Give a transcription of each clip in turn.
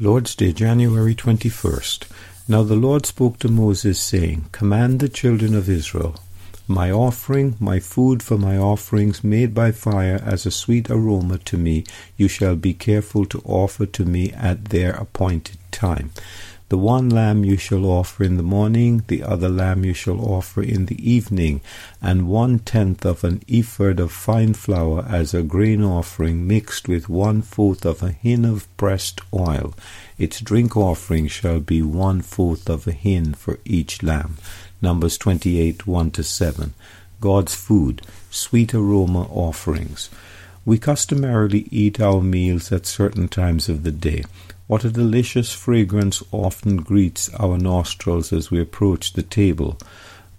Lord's Day, January 21st. Now the Lord spoke to Moses, saying, Command the children of Israel, My offering, my food for my offerings, made by fire as a sweet aroma to me, you shall be careful to offer to me at their appointed time. The one lamb you shall offer in the morning, the other lamb you shall offer in the evening, and 1/10 of an ephod of fine flour as a grain offering mixed with 1/4 of a hin of pressed oil. Its drink offering shall be 1/4 of a hin for each lamb. Numbers 28, 1-7. God's food, sweet aroma offerings. We customarily eat our meals at certain times of the day. What a delicious fragrance often greets our nostrils as we approach the table.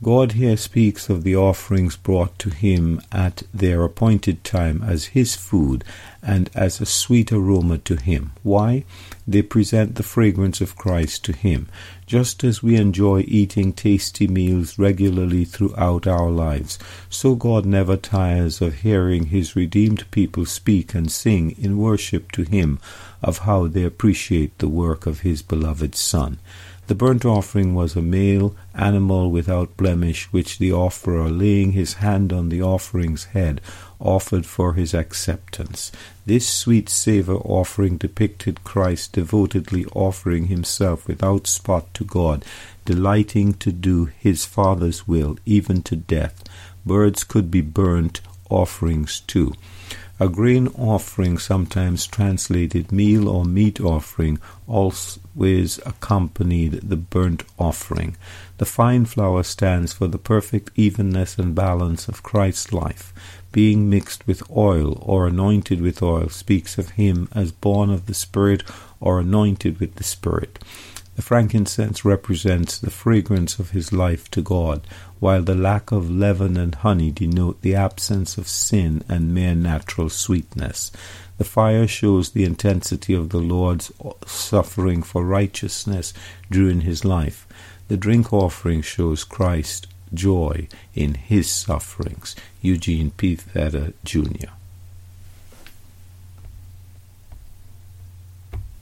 God here speaks of the offerings brought to him at their appointed time as his food and as a sweet aroma to him. Why? They present the fragrance of Christ to him. Just as we enjoy eating tasty meals regularly throughout our lives, so God never tires of hearing his redeemed people speak and sing in worship to him of how they appreciate the work of his beloved Son. The burnt offering was a male animal without blemish, which the offerer, laying his hand on the offering's head, offered for his acceptance. This sweet savor offering depicted Christ devotedly offering himself without spot to God, delighting to do his Father's will, even to death. Birds could be burnt offerings too. A grain offering, sometimes translated meal or meat offering, always accompanied the burnt offering. The fine flour stands for the perfect evenness and balance of Christ's life. Being mixed with oil or anointed with oil speaks of him as born of the Spirit or anointed with the Spirit. The frankincense represents the fragrance of his life to God, while the lack of leaven and honey denote the absence of sin and mere natural sweetness. The fire shows the intensity of the Lord's suffering for righteousness during his life. The drink offering shows Christ's joy in his sufferings. Eugene P. Vedder, Jr.